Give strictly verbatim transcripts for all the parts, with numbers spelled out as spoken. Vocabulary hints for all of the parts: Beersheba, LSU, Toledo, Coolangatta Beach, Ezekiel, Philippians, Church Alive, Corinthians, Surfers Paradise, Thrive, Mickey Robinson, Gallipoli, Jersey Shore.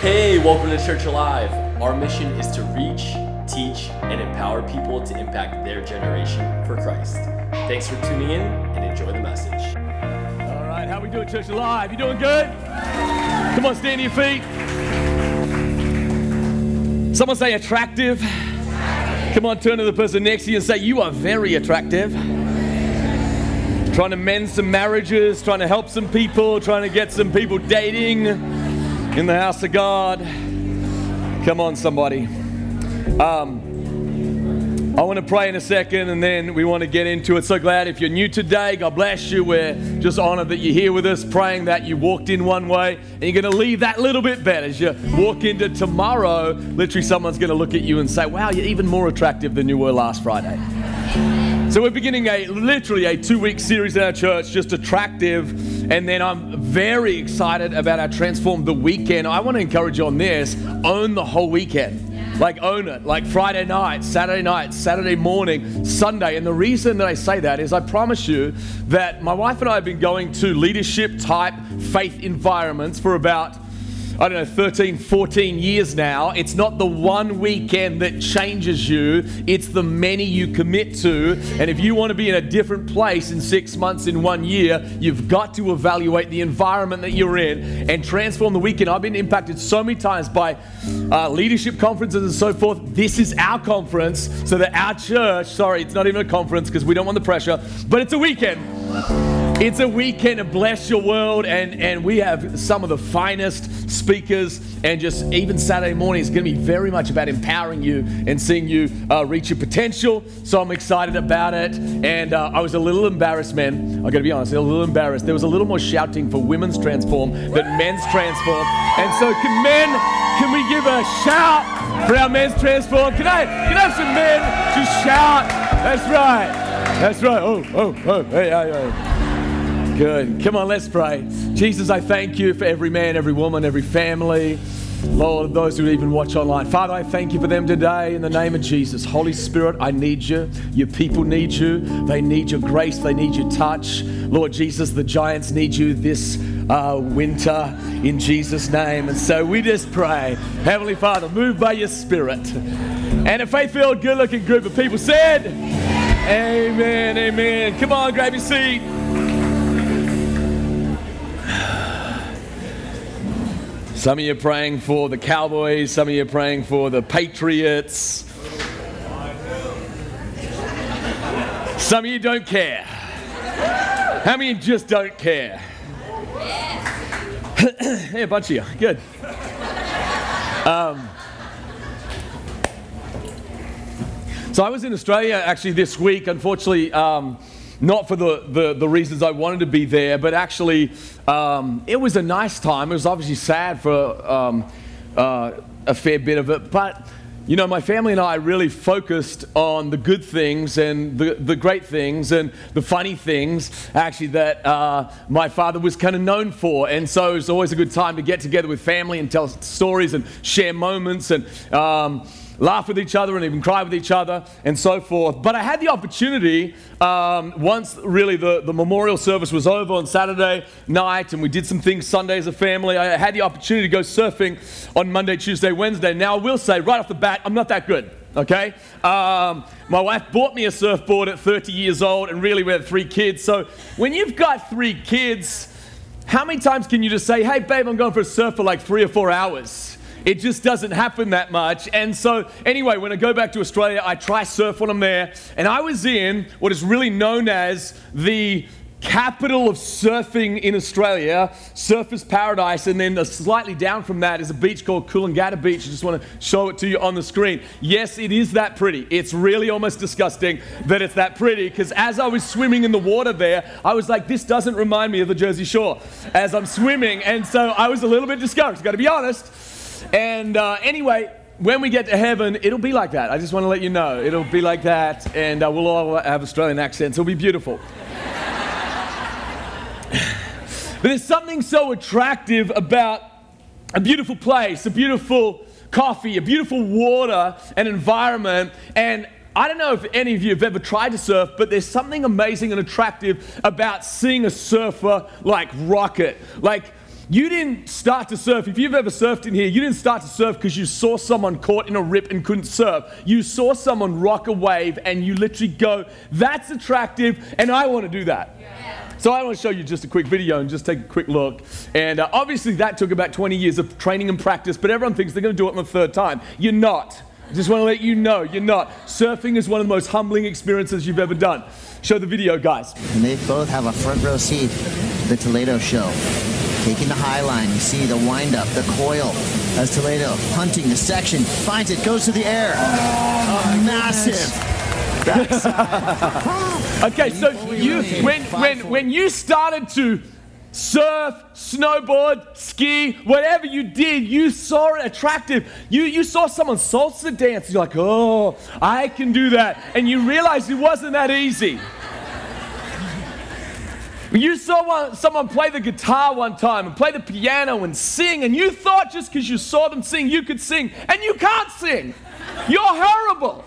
Hey, welcome to Church Alive. Our mission is to reach, teach, and empower people to impact their generation for Christ. Thanks for tuning in and enjoy the message. All right, how we doing, Church Alive? You doing good? Come on, stand to your feet. Someone say attractive. Come on, turn to the person next to you and say, you are very attractive. Trying to mend some marriages, trying to help some people, trying to get some people dating. In the house of God. Come on, somebody. Um, I want to pray in a second and then we want to get into it. So glad if you're new today, God bless you. We're just honored that you're here with us, praying that you walked in one way and you're going to leave that little bit better. As you walk into tomorrow, literally someone's going to look at you and say, wow, you're even more attractive than you were last Friday. So we're beginning a literally a two-week series in our church, just attractive, and then I'm very excited about our Transform the Weekend. I want to encourage you on this, own the whole weekend. Yeah. Like own it, like Friday night, Saturday night, Saturday morning, Sunday. And the reason that I say that is I promise you that my wife and I have been going to leadership type faith environments for about I don't know, thirteen, fourteen years now. It's not the one weekend that changes you. It's the many you commit to. And if you want to be in a different place in six months, in one year, you've got to evaluate the environment that you're in and transform the weekend. I've been impacted so many times by uh, leadership conferences and so forth. This is our conference so that our church, sorry, it's not even a conference because we don't want the pressure, but it's a weekend. It's a weekend to bless your world, and, and we have some of the finest speakers, and just even Saturday morning is going to be very much about empowering you and seeing you uh, reach your potential. So I'm excited about it, and uh, I was a little embarrassed, man. I've got to be honest, a little embarrassed. There was a little more shouting for women's transform than men's transform, and so can men, can we give a shout for our men's transform? Can I, can I have some men just shout? That's right, that's right. Oh, oh, oh, hey, hey, hey. Good. Come on, let's pray. Jesus, I thank you for every man, every woman, every family. Lord, those who even watch online. Father, I thank you for them today in the name of Jesus. Holy Spirit, I need you. Your people need you. They need your grace. They need your touch. Lord Jesus, the giants need you this uh, winter in Jesus' name. And so we just pray. Heavenly Father, move by your Spirit. And a faith-filled, good-looking group of people said, amen, amen. Come on, grab your seat. Some of you are praying for the Cowboys. Some of you are praying for the Patriots. Some of you don't care. How many just don't care? Hey, a bunch of you. Good. Um, so I was in Australia actually this week. Unfortunately, um, not for the, the, the reasons I wanted to be there, but actually um, it was a nice time. It was obviously sad for um, uh, a fair bit of it, but you know, my family and I really focused on the good things and the, the great things and the funny things, actually, that uh, my father was kind of known for. And so it's always a good time to get together with family and tell stories and share moments and um, laugh with each other and even cry with each other and so forth. But I had the opportunity, um, once really the, the memorial service was over on Saturday night and we did some things Sunday as a family, I had the opportunity to go surfing on Monday, Tuesday, Wednesday. Now I will say right off the bat, I'm not that good, okay? Um, my wife bought me a surfboard at thirty years old, and really we had three kids. So when you've got three kids, how many times can you just say, hey babe, I'm going for a surf for like three or four hours? It just doesn't happen that much. And so anyway, when I go back to Australia, I try surf when I'm there. And I was in what is really known as the capital of surfing in Australia, Surfers Paradise. And then a slightly down from that is a beach called Coolangatta Beach. I just want to show it to you on the screen. Yes, it is that pretty. It's really almost disgusting that it's that pretty, because as I was swimming in the water there, I was like, this doesn't remind me of the Jersey Shore as I'm swimming. And so I was a little bit discouraged, got to be honest. And uh, anyway, when we get to heaven, it'll be like that. I just want to let you know. It'll be like that, and uh, we'll all have Australian accents. It'll be beautiful. But there's something so attractive about a beautiful place, a beautiful coffee, a beautiful water and environment. And I don't know if any of you have ever tried to surf, but there's something amazing and attractive about seeing a surfer like rocket, like You didn't start to surf. If you've ever surfed in here, you didn't start to surf because you saw someone caught in a rip and couldn't surf. You saw someone rock a wave and you literally go, that's attractive and I want to do that. Yeah. So I want to show you just a quick video and just take a quick look. And uh, obviously that took about twenty years of training and practice, but everyone thinks they're going to do it on the third time. You're not. I just want to let you know, you're not. Surfing is one of the most humbling experiences you've ever done. Show the video, guys. And they both have a front row seat to the Toledo show. Taking the high line, you see the wind up, the coil, as Toledo hunting the section, finds it, goes to the air. Oh, massive. Okay, so you, when, when, when you started to surf, snowboard, ski, whatever you did, you saw it attractive. You you saw someone salsa dance. You're like, oh, I can do that. And you realized it wasn't that easy. You saw one, someone play the guitar one time and play the piano and sing, and you thought just because you saw them sing, you could sing, and you can't sing. You're horrible.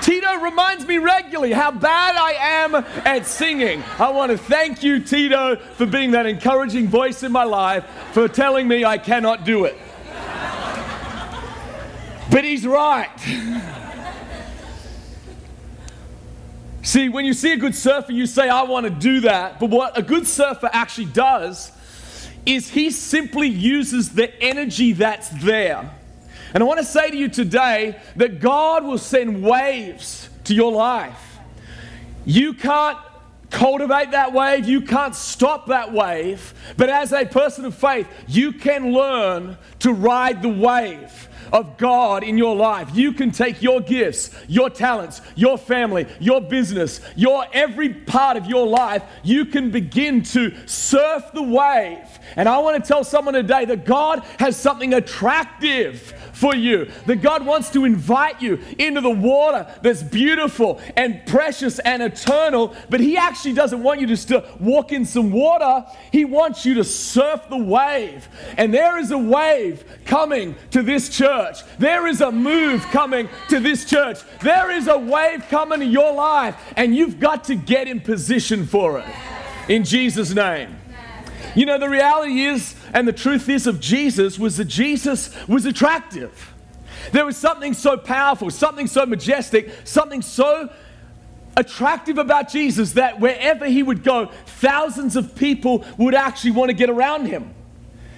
Tito reminds me regularly how bad I am at singing. I want to thank you, Tito, for being that encouraging voice in my life, for telling me I cannot do it. But he's right. See, when you see a good surfer, you say, I want to do that. But what a good surfer actually does is he simply uses the energy that's there. And I want to say to you today that God will send waves to your life. You can't cultivate that wave. You can't stop that wave. But as a person of faith, you can learn to ride the wave of God in your life. You can take your gifts, your talents, your family, your business, your every part of your life. You can begin to surf the wave. And I want to tell someone today that God has something attractive for you, that God wants to invite you into the water that's beautiful and precious and eternal, but He actually doesn't want you to st- walk in some water. He wants you to surf the wave. And there is a wave coming to this church. There is a move coming to this church. There is a wave coming to your life, and you've got to get in position for it. In Jesus' name. You know, the reality is, and the truth is of Jesus, was that Jesus was attractive. There was something so powerful, something so majestic, something so attractive about Jesus that wherever He would go, thousands of people would actually want to get around Him.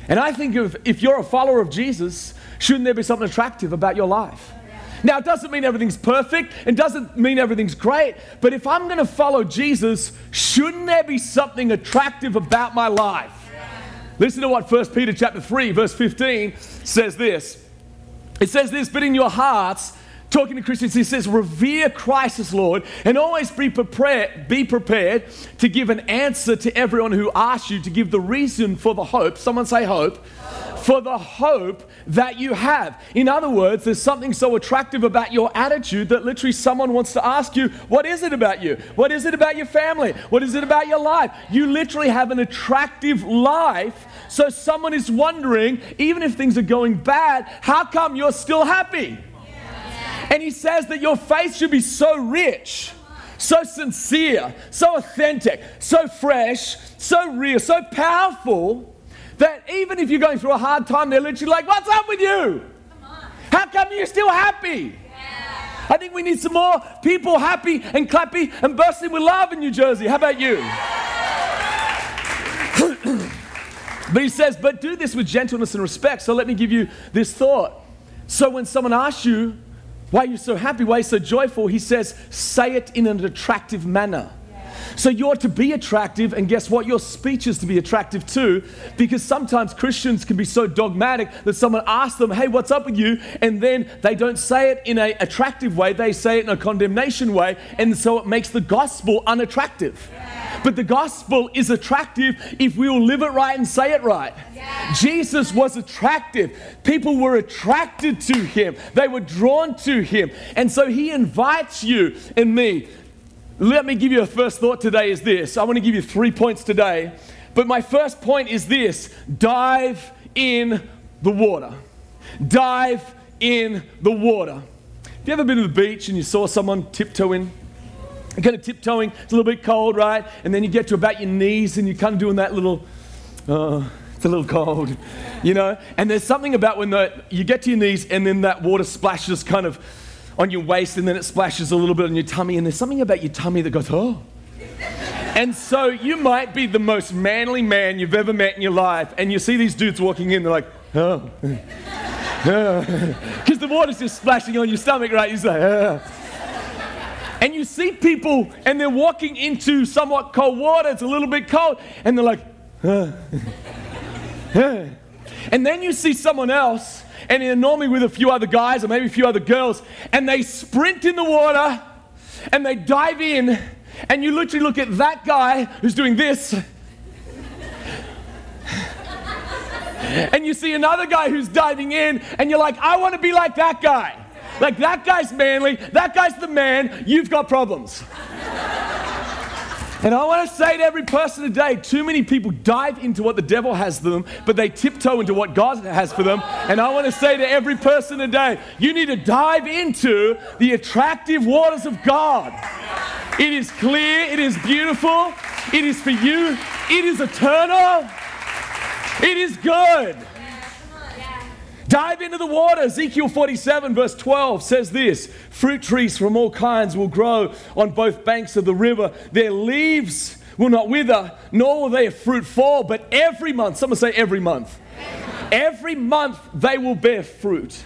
And I think if, if you're a follower of Jesus, shouldn't there be something attractive about your life? Now, it doesn't mean everything's perfect. It doesn't mean everything's great. But if I'm going to follow Jesus, shouldn't there be something attractive about my life? Listen to what First Peter chapter three, verse fifteen says this. It says this, but in your hearts, talking to Christians, he says, revere Christ as Lord and always be prepared, be prepared to give an answer to everyone who asks you to give the reason for the hope. Someone say hope. For the hope that you have. In other words, there's something so attractive about your attitude that literally someone wants to ask you, what is it about you? What is it about your family? What is it about your life? You literally have an attractive life. So someone is wondering, even if things are going bad, how come you're still happy? And he says that your faith should be so rich, so sincere, so authentic, so fresh, so real, so powerful, that even if you're going through a hard time, they're literally like, what's up with you? Come on. How come you're still happy? Yeah. I think we need some more people happy and clappy and bursting with love in New Jersey. How about you? Yeah. But he says, but do this with gentleness and respect. So let me give you this thought. So when someone asks you, why are you so happy? Why are you so joyful? He says, say it in an attractive manner. So you're to be attractive, and guess what? Your speech is to be attractive too, because sometimes Christians can be so dogmatic that someone asks them, hey, what's up with you? And then they don't say it in an attractive way. They say it in a condemnation way, and so it makes the gospel unattractive. Yeah. But the gospel is attractive if we will live it right and say it right. Yeah. Jesus was attractive. People were attracted to Him. They were drawn to Him. And so He invites you and me. Let me give you a first thought today is this. I want to give you three points today. But my first point is this. Dive in the water. Dive in the water. Have you ever been to the beach and you saw someone tiptoeing? You're kind of tiptoeing. It's a little bit cold, right? And then you get to about your knees and you're kind of doing that little, uh, It's a little cold, you know? And there's something about when the, you get to your knees and then that water splashes kind of on your waist and then it splashes a little bit on your tummy, and there's something about your tummy that goes, oh. And so you might be the most manly man you've ever met in your life, and you see these dudes walking in, they're like, oh. Because the water's just splashing on your stomach, right? You say, oh. And you see people, and they're walking into somewhat cold water, it's a little bit cold, and they're like, oh. And then you see someone else, and they're normally with a few other guys or maybe a few other girls, and they sprint in the water, and they dive in, and you literally look at that guy who's doing this, and you see another guy who's diving in, and you're like, I want to be like that guy. Like, that guy's manly, that guy's the man, you've got problems. And I want to say to every person today, too many people dive into what the devil has for them, but they tiptoe into what God has for them. And I want to say to every person today, you need to dive into the attractive waters of God. It is clear, it is beautiful, it is for you, it is eternal, it is good. Dive into the water. Ezekiel forty-seven verse twelve says this, fruit trees from all kinds will grow on both banks of the river. Their leaves will not wither, nor will their fruit fall, but every month, someone say every month, every month they will bear fruit.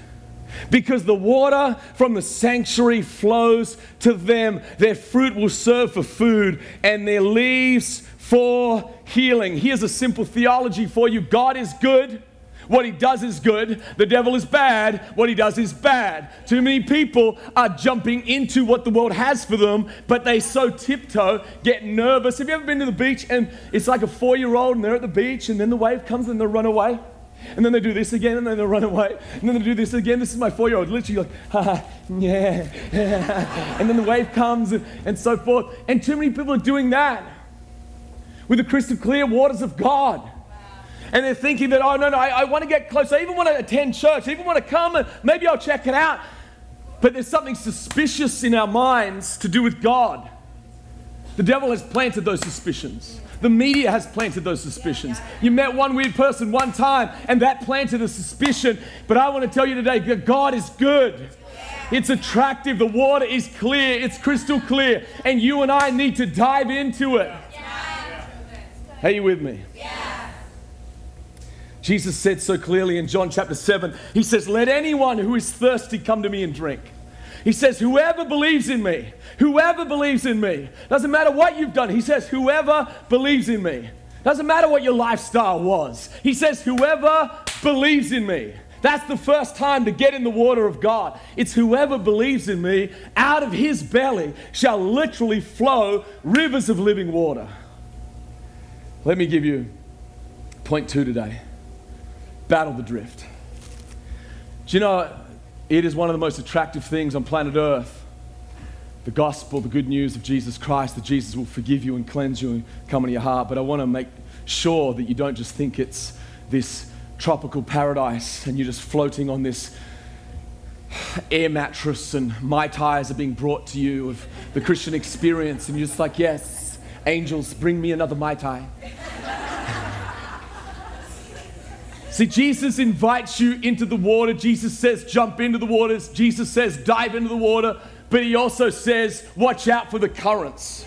Because the water from the sanctuary flows to them. Their fruit will serve for food and their leaves for healing. Here's a simple theology for you. God is good. What he does is good. The devil is bad. What he does is bad. Too many people are jumping into what the world has for them, but they so tiptoe, get nervous. Have you ever been to the beach and it's like a four-year-old and they're at the beach and then the wave comes and they run away? And then they do this again and then they run away. And then they do this again. This is my four-year-old. Literally like, ha, ha, yeah, yeah. And then the wave comes and, and so forth. And too many people are doing that with the crystal clear waters of God. And they're thinking that, oh, no, no, I, I want to get close. I even want to attend church. I even want to come and maybe I'll check it out. But there's something suspicious in our minds to do with God. The devil has planted those suspicions. The media has planted those suspicions. You met one weird person one time and that planted a suspicion. But I want to tell you today that God is good. It's attractive. The water is clear. It's crystal clear. And you and I need to dive into it. Are you with me? Jesus said so clearly in John chapter seven, he says, let anyone who is thirsty come to me and drink. He says, whoever believes in me, whoever believes in me, doesn't matter what you've done. He says, whoever believes in me, doesn't matter what your lifestyle was. He says, whoever believes in me. That's the first time to get in the water of God. It's whoever believes in me, out of his belly shall literally flow rivers of living water. Let me give you point two today. Battle the drift. Do you know, it is one of the most attractive things on planet Earth. The gospel, the good news of Jesus Christ, that Jesus will forgive you and cleanse you and come into your heart. But I want to make sure that you don't just think it's this tropical paradise and you're just floating on this air mattress and Mai Tais are being brought to you of the Christian experience and you're just like, yes, angels, bring me another Mai Tai. See, Jesus invites you into the water. Jesus says, jump into the water. Jesus says, dive into the water. But he also says, watch out for the currents.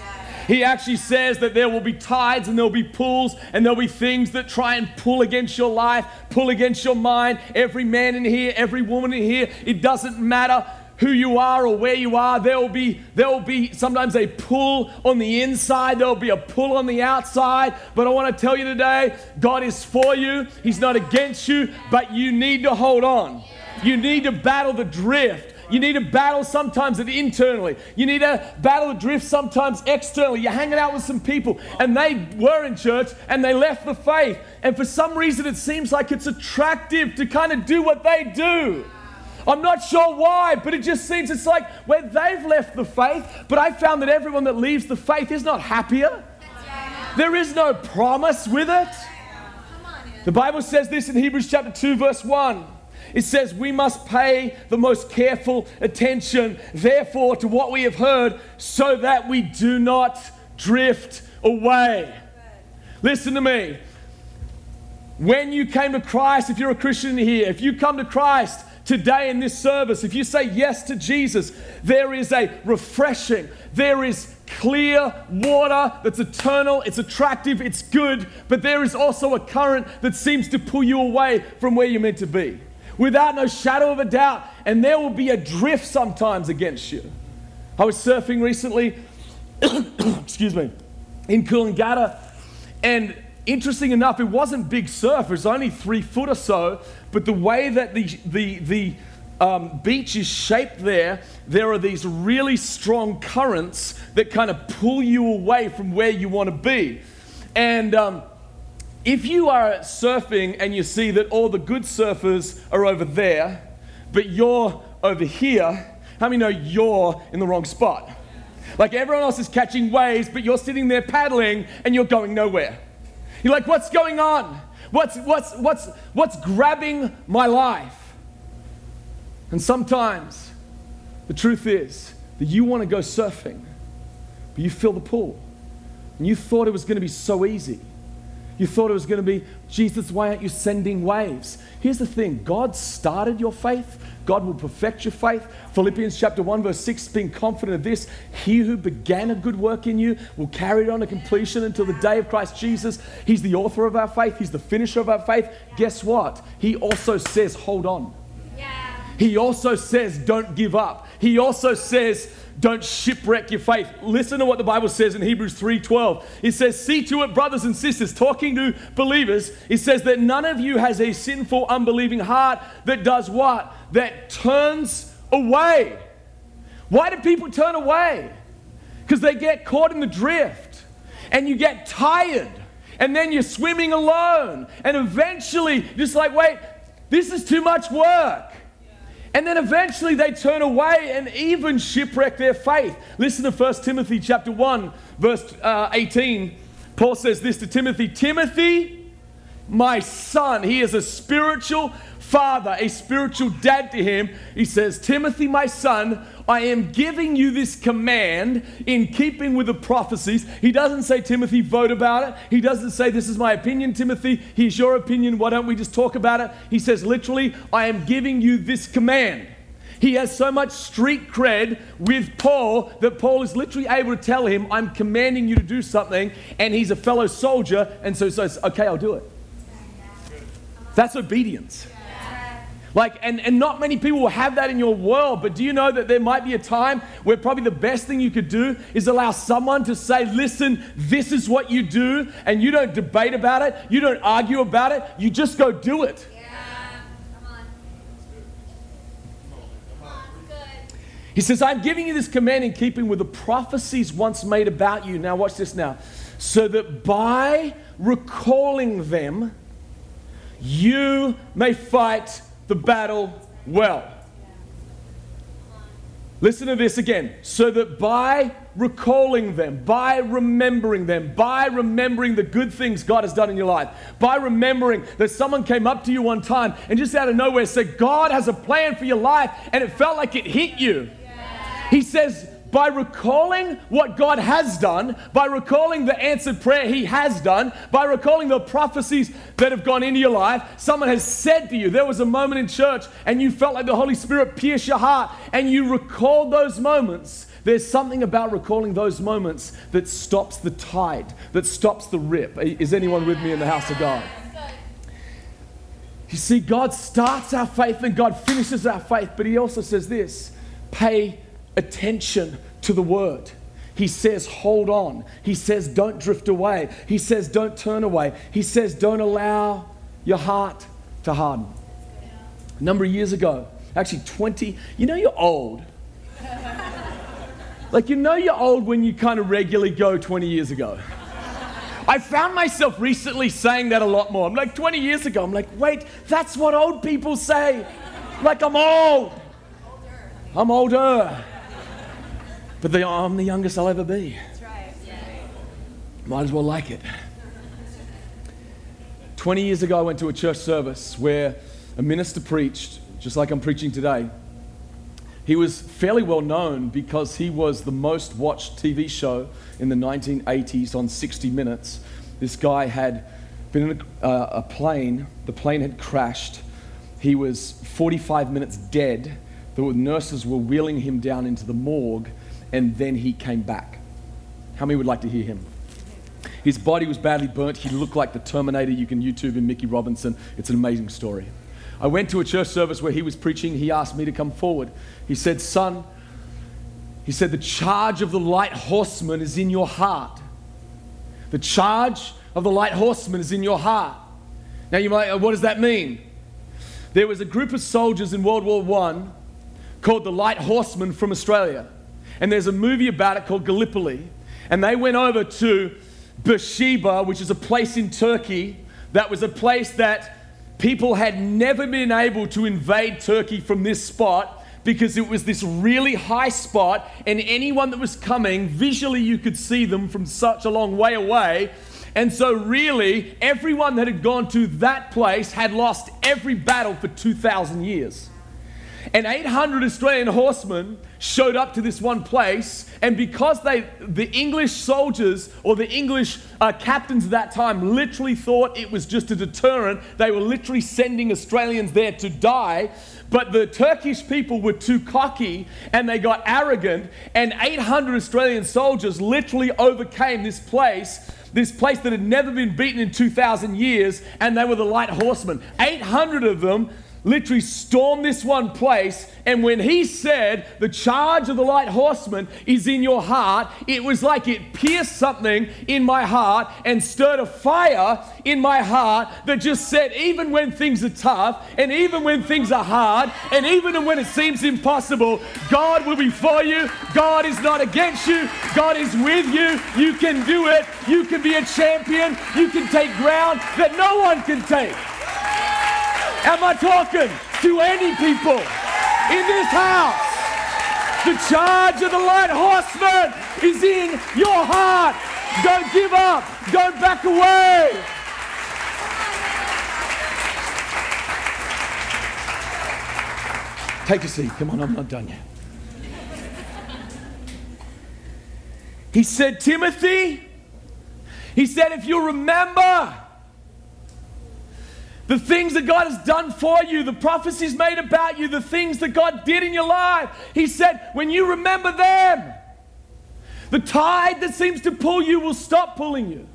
He actually says that there will be tides and there'll be pools and there'll be things that try and pull against your life, pull against your mind. Every man in here, every woman in here, it doesn't matter who you are or where you are, there will be there will be sometimes a pull on the inside, there will be a pull on the outside, but I want to tell you today, God is for you, he's not against you, but you need to hold on. You need to battle the drift. You need to battle sometimes it internally. You need to battle the drift sometimes externally. You're hanging out with some people and they were in church and they left the faith, and for some reason it seems like it's attractive to kind of do what they do. I'm not sure why, but it just seems it's like where they've left the faith, but I found that everyone that leaves the faith is not happier. There is no promise with it. The Bible says this in Hebrews chapter two, verse one. It says, we must pay the most careful attention, therefore, to what we have heard, so that we do not drift away. Listen to me. when you came to Christ, if you're a Christian here, if you come to Christ today in this service, if you say yes to Jesus, there is a refreshing, there is clear water that's eternal, it's attractive, it's good, but there is also a current that seems to pull you away from where you're meant to be, without no shadow of a doubt, and there will be a drift sometimes against you. I was surfing recently, excuse me, in Coolangatta, and interesting enough, it wasn't big surf, it was only three foot or so, but the way that the the the um, beach is shaped there, there are these really strong currents that kind of pull you away from where you want to be. And um, if you are surfing and you see that all the good surfers are over there, but you're over here, how many know you're in the wrong spot? Like everyone else is catching waves, but you're sitting there paddling and you're going nowhere. You're like, what's going on? What's what's what's what's grabbing my life? And sometimes the truth is that you want to go surfing, but you fill the pool. And you thought it was going to be so easy. You thought it was going to be, Jesus, why aren't you sending waves? Here's the thing, God started your faith. God will perfect your faith. Philippians chapter one, verse six, being confident of this, he who began a good work in you will carry it on to completion until the day of Christ Jesus. He's the author of our faith. He's the finisher of our faith. Guess what? He also says, hold on. Yeah. He also says, don't give up. He also says, don't shipwreck your faith. Listen to what the Bible says in Hebrews three twelve. It says, see to it, brothers and sisters, talking to believers, it says that none of you has a sinful, unbelieving heart that does what? That turns away. Why do people turn away? Because they get caught in the drift and you get tired and then you're swimming alone and eventually just like, wait, this is too much work. And then eventually they turn away and even shipwreck their faith. Listen to First Timothy chapter one, verse uh, eighteen. Paul says this to Timothy, Timothy, my son, he is a spiritual father, a spiritual dad to him. He says, Timothy, my son, I am giving you this command in keeping with the prophecies. He doesn't say, Timothy, vote about it. He doesn't say, this is my opinion, Timothy. Here's your opinion. Why don't we just talk about it? He says, literally, I am giving you this command. He has so much street cred with Paul that Paul is literally able to tell him, I'm commanding you to do something. And he's a fellow soldier. And so he says, okay, I'll do it. That's obedience. Like, and, and not many people will have that in your world, but do you know that there might be a time where probably the best thing you could do is allow someone to say, listen, this is what you do, and you don't debate about it, you don't argue about it, you just go do it. Yeah, come on. Come on, good. He says, I'm giving you this command in keeping with the prophecies once made about you. Now watch this now. So that by recalling them, you may fight the battle well. Listen to this again. So that by recalling them, by remembering them, by remembering the good things God has done in your life, by remembering that someone came up to you one time and just out of nowhere said, God has a plan for your life, and it felt like it hit you. He says, by recalling what God has done, by recalling the answered prayer he has done, by recalling the prophecies that have gone into your life, someone has said to you, there was a moment in church and you felt like the Holy Spirit pierced your heart and you recalled those moments. There's something about recalling those moments that stops the tide, that stops the rip. Is anyone with me in the house of God? You see, God starts our faith and God finishes our faith, but he also says this, pay attention to the word. He says, hold on. He says, don't drift away. He says, don't turn away. He says, don't allow your heart to harden. A number of years ago, actually twenty, you know you're old. Like, you know you're old when you kind of regularly go twenty years ago. I found myself recently saying that a lot more. I'm like, twenty years ago, I'm like, wait, that's what old people say. Like, I'm old. I'm older. But the, I'm the youngest I'll ever be. That's right. Yeah. Might as well like it. twenty years ago, I went to a church service where a minister preached, just like I'm preaching today. He was fairly well known because he was the most watched T V show in the nineteen eighties on sixty minutes. This guy had been in a, uh, a plane. The plane had crashed. He was forty-five minutes dead. The nurses were wheeling him down into the morgue, and then he came back. How many would like to hear him? His body was badly burnt. He looked like the Terminator. You can YouTube him, Mickey Robinson. It's an amazing story. I went to a church service where he was preaching. He asked me to come forward. He said, son, he said, the charge of the light horseman is in your heart. The charge of the light horseman is in your heart. Now you might, what does that mean? There was a group of soldiers in World War One called the Light Horsemen from Australia. And there's a movie about it called Gallipoli. And they went over to Beersheba, which is a place in Turkey that was a place that people had never been able to invade Turkey from this spot because it was this really high spot, and anyone that was coming, visually you could see them from such a long way away. And so really, everyone that had gone to that place had lost every battle for two thousand years. And eight hundred Australian horsemen showed up to this one place, and because they, the English soldiers or the English uh, captains at that time literally thought it was just a deterrent, they were literally sending Australians there to die, but the Turkish people were too cocky and they got arrogant, and eight hundred Australian soldiers literally overcame this place this place that had never been beaten in two thousand years, and they were the Light Horsemen. eight hundred of them literally stormed this one place, and when he said the charge of the light horseman is in your heart, it was like it pierced something in my heart and stirred a fire in my heart that just said, even when things are tough, and even when things are hard, and even when it seems impossible, God will be for you. God is not against you. God is with you. You can do it. You can be a champion. You can take ground that no one can take. Am I talking to any people in this house? The charge of the light horseman is in your heart. Don't give up. Don't back away. Take a seat. Come on, I'm not done yet. He said, Timothy, he said, if you remember the things that God has done for you, the prophecies made about you, the things that God did in your life. He said, when you remember them, the tide that seems to pull you will stop pulling you.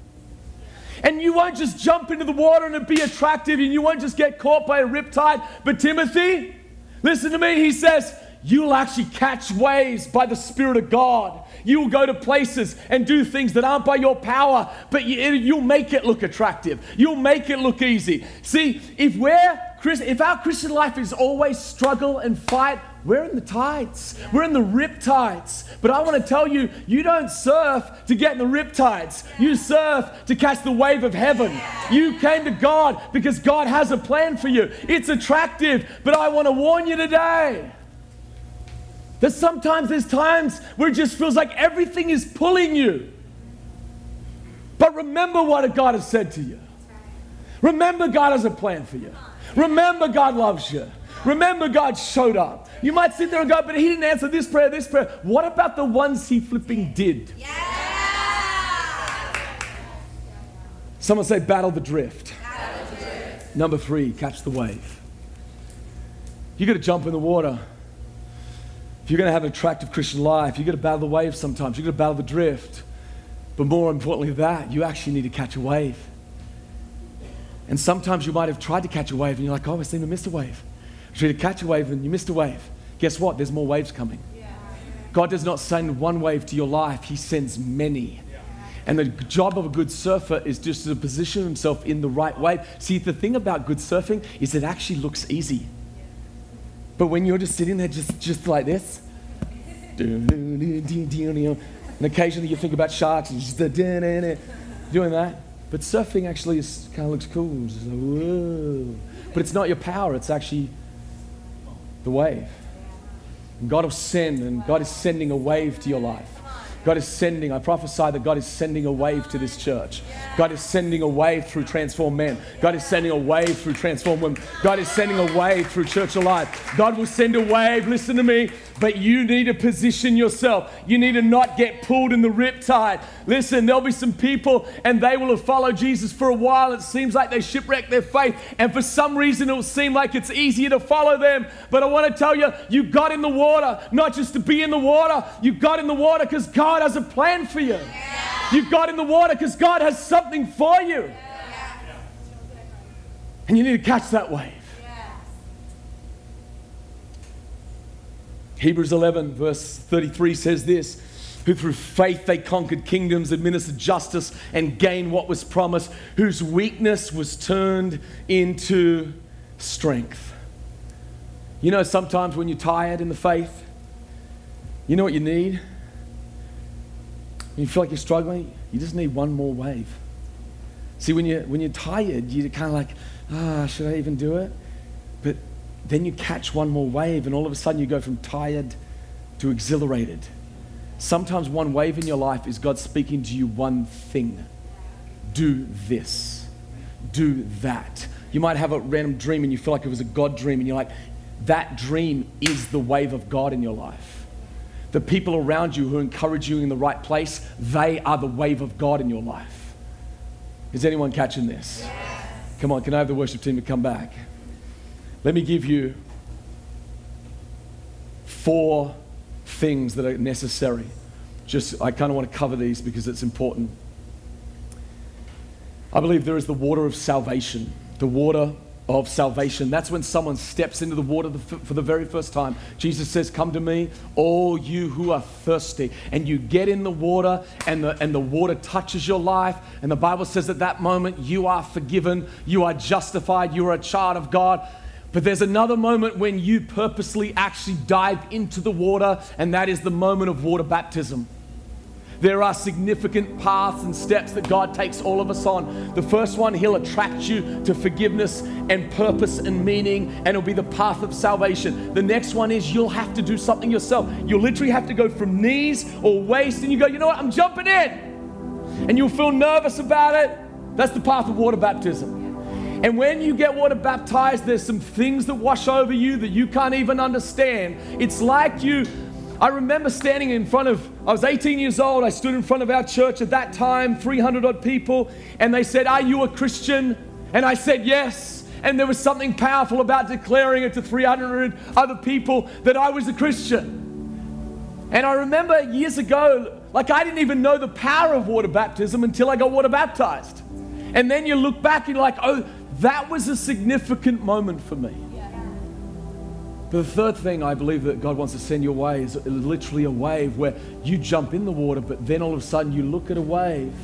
And you won't just jump into the water and be attractive, and you won't just get caught by a riptide. But Timothy, listen to me, he says, you'll actually catch waves by the Spirit of God. You will go to places and do things that aren't by your power, but you, you'll make it look attractive. You'll make it look easy. See, if we're if our Christian life is always struggle and fight, we're in the tides. We're in the rip tides. But I want to tell you, you don't surf to get in the rip tides. You surf to catch the wave of heaven. You came to God because God has a plan for you. It's attractive, but I want to warn you today that sometimes there's times where it just feels like everything is pulling you. But remember what God has said to you. Remember God has a plan for you. Remember God loves you. Remember God showed up. You might sit there and go, but he didn't answer this prayer, this prayer. What about the ones he flipping did? Yeah. Someone say battle the drift. Battle the drift. Number three, catch the wave. You got to jump in the water. If you're going to have an attractive Christian life, you've got to battle the wave sometimes. You've got to battle the drift. But more importantly than that, you actually need to catch a wave. And sometimes you might have tried to catch a wave and you're like, oh, I seem to miss a wave. I tried to catch a wave and you missed a wave. Guess what? There's more waves coming. Yeah. God does not send one wave to your life. He sends many. Yeah. And the job of a good surfer is just to position himself in the right wave. See, the thing about good surfing is it actually looks easy. But when you're just sitting there just, just like this, and occasionally you think about sharks and just doing that. But surfing actually is, kind of looks cool. Just like, whoa. But it's not your power, it's actually the wave. And God will send, and God is sending a wave to your life. God is sending, I prophesy that God is sending a wave to this church. God is sending a wave through transformed men. God is sending a wave through transformed women. God is sending a wave through Church Alive. God will send a wave, listen to me, but you need to position yourself. You need to not get pulled in the riptide. Listen, there'll be some people and they will have followed Jesus for a while. It seems like they shipwrecked their faith, and for some reason it'll seem like it's easier to follow them. But I want to tell you, you got in the water, not just to be in the water. You got in the water because God has a plan for you. You got in the water because God has something for you. And you need to catch that wave. Hebrews eleven verse thirty-three says this, who through faith they conquered kingdoms, administered justice, and gained what was promised, whose weakness was turned into strength. You know, sometimes when you're tired in the faith, you know what you need? You feel like you're struggling, you just need one more wave. See, when you're, when you're tired, you're kind of like, ah, oh, should I even do it? But then you catch one more wave and all of a sudden you go from tired to exhilarated. Sometimes one wave in your life is God speaking to you one thing. Do this. Do that. You might have a random dream and you feel like it was a God dream, and you're like, that dream is the wave of God in your life. The people around you who encourage you in the right place, they are the wave of God in your life. Is anyone catching this? Yes. Come on, can I have the worship team to come back? Let me give you four things that are necessary. Just, I kind of want to cover these because it's important. I believe there is the water of salvation. The water of salvation. That's when someone steps into the water for the very first time. Jesus says, come to me, all you who are thirsty. And you get in the water, and the, and the water touches your life. And the Bible says at that moment, you are forgiven, you are justified, you are a child of God. But there's another moment when you purposely actually dive into the water, and that is the moment of water baptism. There are significant paths and steps that God takes all of us on. The first one, He'll attract you to forgiveness and purpose and meaning, and it'll be the path of salvation. The next one is you'll have to do something yourself. You'll literally have to go from knees or waist, and you go, you know what, I'm jumping in. And you'll feel nervous about it. That's the path of water baptism. And when you get water baptized, there's some things that wash over you that you can't even understand. It's like you, I remember standing in front of, I was eighteen years old, I stood in front of our church at that time, three hundred odd people, and they said, are you a Christian? And I said, yes. And there was something powerful about declaring it to three hundred other people that I was a Christian. And I remember years ago, like I didn't even know the power of water baptism until I got water baptized. And then you look back and you're like, oh, that was a significant moment for me. Yeah. But the third thing I believe that God wants to send your way is literally a wave where you jump in the water, but then all of a sudden you look at a wave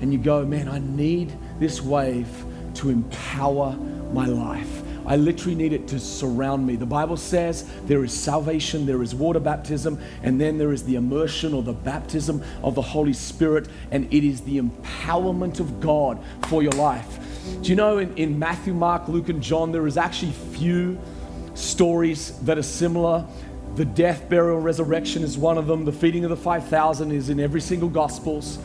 and you go, man, I need this wave to empower my life. I literally need it to surround me. The Bible says there is salvation, there is water baptism, and then there is the immersion or the baptism of the Holy Spirit, and it is the empowerment of God for your life. Do you know in, in Matthew, Mark, Luke, and John, there is actually few stories that are similar. The death, burial, resurrection is one of them. The feeding of the five thousand is in every single Gospels.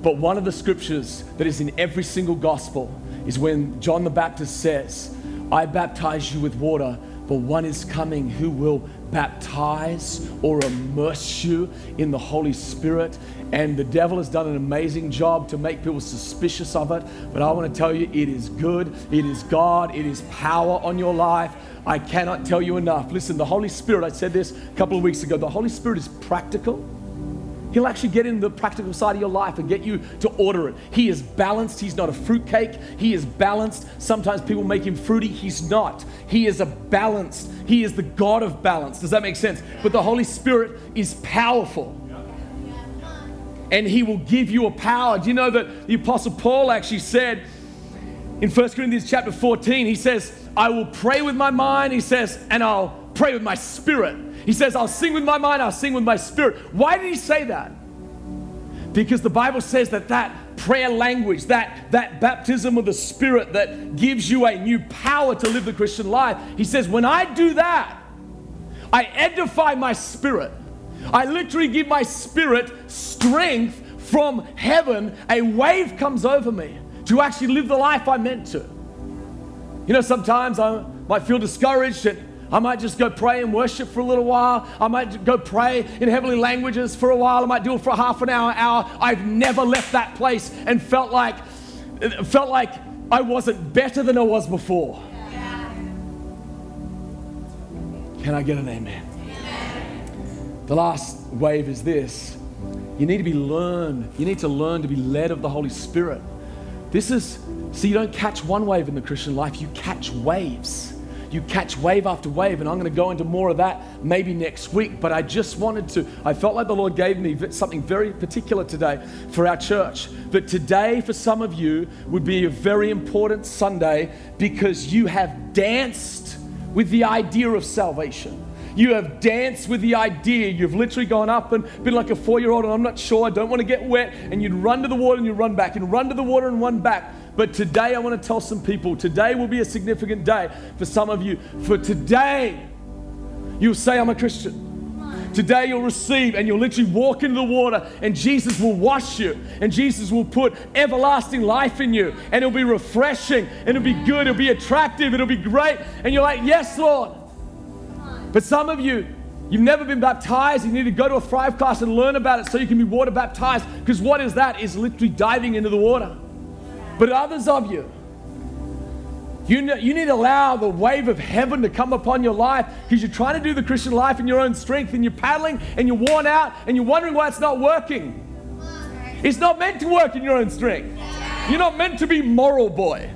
But one of the scriptures that is in every single Gospel is when John the Baptist says, I baptize you with water, but one is coming who will baptize or immerse you in the Holy Spirit. And the devil has done an amazing job to make people suspicious of it. But I want to tell you, it is good. It is God. It is power on your life. I cannot tell you enough. Listen, the Holy Spirit, I said this a couple of weeks ago, the Holy Spirit is practical. He'll actually get in the practical side of your life and get you to order it. He is balanced. He's not a fruitcake. He is balanced. Sometimes people make him fruity. He's not. He is a balanced. He is the God of balance. Does that make sense? But the Holy Spirit is powerful. And He will give you a power. Do you know that the Apostle Paul actually said in First Corinthians chapter fourteen, he says, I will pray with my mind. He says, and I'll pray with my spirit. He says, I'll sing with my mind, I'll sing with my spirit. Why did he say that? Because the Bible says that that prayer language, that, that baptism of the Spirit that gives you a new power to live the Christian life, he says, when I do that, I edify my spirit. I literally give my spirit strength from heaven. A wave comes over me to actually live the life I meant to. You know, sometimes I might feel discouraged that I might just go pray and worship for a little while. I might go pray in heavenly languages for a while. I might do it for half an hour, hour. I've never left that place and felt like felt like I wasn't better than I was before. Yeah. Can I get an amen? Amen? The last wave is this. You need to be learned. You need to learn to be led of the Holy Spirit. This is, so you don't catch one wave in the Christian life. You catch waves. You catch wave after wave, and I'm going to go into more of that maybe next week, but I just wanted to, I felt like the Lord gave me something very particular today for our church, that today for some of you would be a very important Sunday because you have danced with the idea of salvation. You have danced with the idea. You've literally gone up and been like a four-year-old, and I'm not sure, I don't want to get wet, and you'd run to the water and you'd run back, and run to the water and run back. But today I want to tell some people, today will be a significant day for some of you. For today, you'll say, I'm a Christian. Today you'll receive, and you'll literally walk into the water, and Jesus will wash you, and Jesus will put everlasting life in you, and it'll be refreshing, and it'll be good, it'll be attractive, it'll be great. And you're like, yes, Lord. But some of you, you've never been baptized. You need to go to a Thrive class and learn about it so you can be water baptized, because what is that is literally diving into the water. But others of you, you know, you need to allow the wave of heaven to come upon your life, because you're trying to do the Christian life in your own strength, and you're paddling and you're worn out and you're wondering why it's not working. It's not meant to work in your own strength. You're not meant to be moral boy.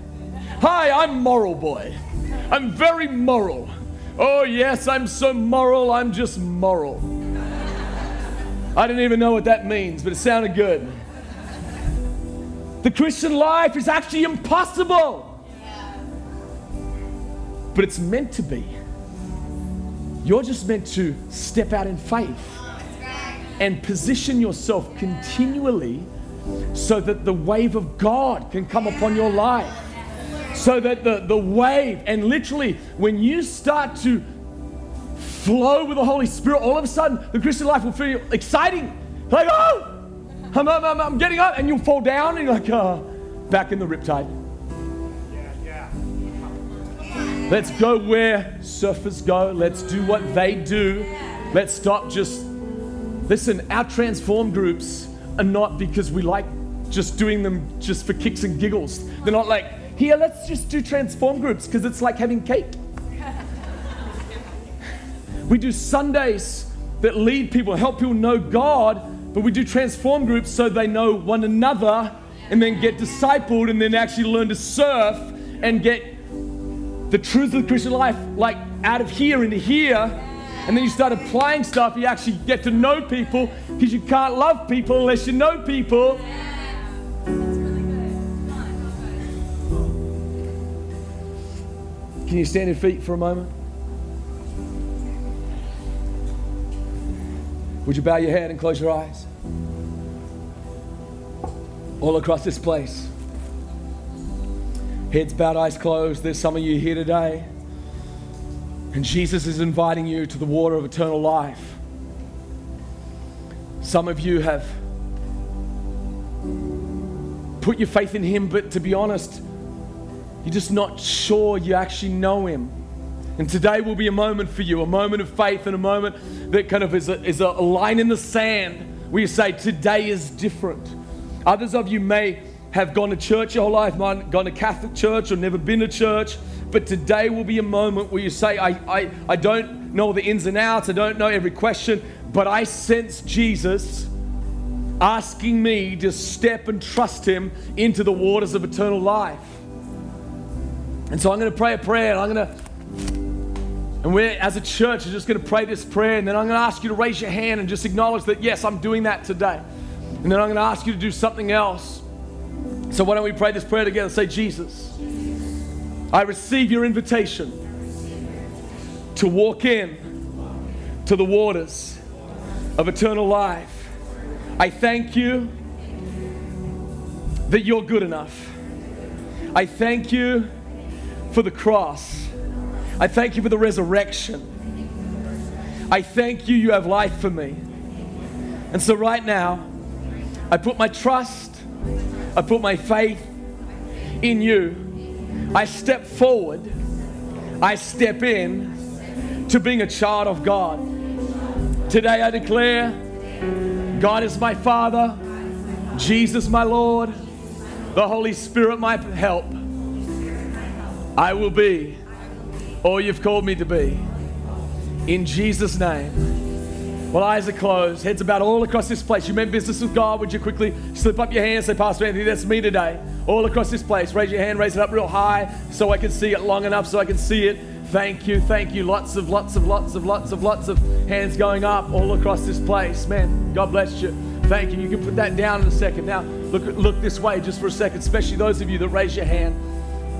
Hi, I'm moral boy. I'm very moral. Oh yes, I'm so moral, I'm just moral. I don't even know what that means, but it sounded good. The Christian life is actually impossible. Yeah. But it's meant to be. You're just meant to step out in faith and position yourself continually so that the wave of God can come upon your life. So that the, the wave, and literally when you start to flow with the Holy Spirit, all of a sudden the Christian life will feel exciting. Like, oh! I'm, I'm, I'm getting up, and you'll fall down, and you're like, oh, back in the riptide. Yeah, yeah. Let's go where surfers go. Let's do what they do. Let's stop just... Listen, our transform groups are not because we like just doing them just for kicks and giggles. They're not like, here, let's just do transform groups because it's like having cake. We do Sundays that lead people, help people know God, but we do transform groups so they know one another and then get discipled and then actually learn to surf and get the truth of the Christian life like out of here into here. And then you start applying stuff. You actually get to know people, because you can't love people unless you know people. Can you stand your feet for a moment? Would you bow your head and close your eyes? All across this place. Heads bowed, eyes closed. There's some of you here today, and Jesus is inviting you to the water of eternal life. Some of you have put your faith in Him, but to be honest, you're just not sure you actually know Him. And today will be a moment for you, a moment of faith, and a moment that kind of is a, is a line in the sand where you say, today is different. Others of you may have gone to church your whole life, might gone to Catholic church or never been to church, but today will be a moment where you say, I, I, I don't know the ins and outs, I don't know every question, but I sense Jesus asking me to step and trust Him into the waters of eternal life. And so I'm going to pray a prayer, and I'm going to And we're, as a church, are just going to pray this prayer, and then I'm going to ask you to raise your hand and just acknowledge that, yes, I'm doing that today. And then I'm going to ask you to do something else. So why don't we pray this prayer together and say, Jesus, I receive your invitation to walk in to the waters of eternal life. I thank you that you're good enough. I thank you for the cross. I thank you for the resurrection. I thank you, you have life for me. And so right now, I put my trust, I put my faith in you. I step forward, I step in to being a child of God. Today I declare, God is my Father, Jesus my Lord, the Holy Spirit my help. I will be all you've called me to be. In Jesus' name. Well, eyes are closed, heads about all across this place. You meant business with God, would you quickly slip up your hand and say, Pastor Anthony, that's me today. All across this place, raise your hand, raise it up real high so I can see it, long enough so I can see it. Thank you, thank you. Lots of, lots of, lots of, lots of, lots of hands going up all across this place. Man, God bless you. Thank you. You can put that down in a second. Now, look, look this way just for a second, especially those of you that raise your hand.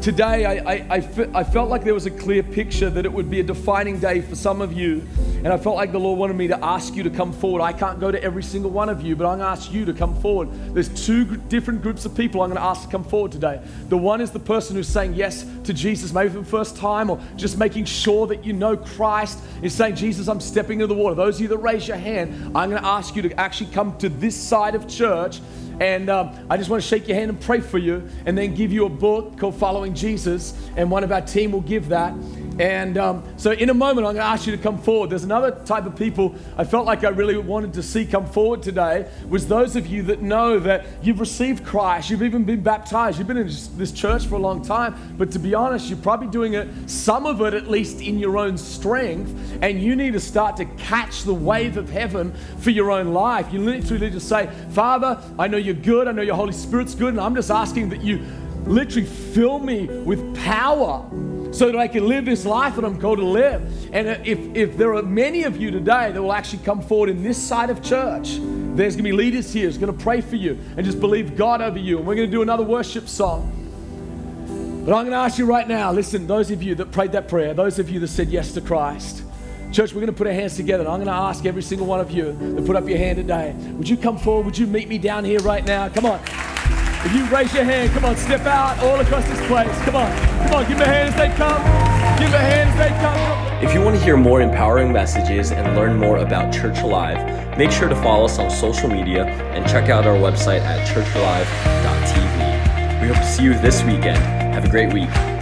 Today, I, I, I, fe- I felt like there was a clear picture that it would be a defining day for some of you. And I felt like the Lord wanted me to ask you to come forward. I can't go to every single one of you, but I'm going to ask you to come forward. There's two g- different groups of people I'm going to ask to come forward today. The one is the person who's saying yes to Jesus, maybe for the first time, or just making sure that you know Christ, is saying, Jesus, I'm stepping into the water. Those of you that raise your hand, I'm going to ask you to actually come to this side of church. And um, I just want to shake your hand and pray for you and then give you a book called Following Jesus. And one of our team will give that. And um, so in a moment, I'm going to ask you to come forward. There's another type of people I felt like I really wanted to see come forward today, was those of you that know that you've received Christ, you've even been baptized, you've been in this church for a long time, but to be honest, you're probably doing it, some of it at least, in your own strength, and you need to start to catch the wave of heaven for your own life. You literally need to say, Father, I know you're good, I know your Holy Spirit's good, and I'm just asking that you literally fill me with power so that I can live this life that I'm called to live. And if, if there are many of you today that will actually come forward in this side of church, there's going to be leaders here who's going to pray for you and just believe God over you. And we're going to do another worship song. But I'm going to ask you right now, listen, those of you that prayed that prayer, those of you that said yes to Christ, church, we're going to put our hands together. And I'm going to ask every single one of you to put up your hand today. Would you come forward? Would you meet me down here right now? Come on. If you raise your hand, come on, step out all across this place. Come on, come on, give them a hand as they come. Give them a hand as they come. If you want to hear more empowering messages and learn more about Church Alive, make sure to follow us on social media and check out our website at church alive dot t v. We hope to see you this weekend. Have a great week.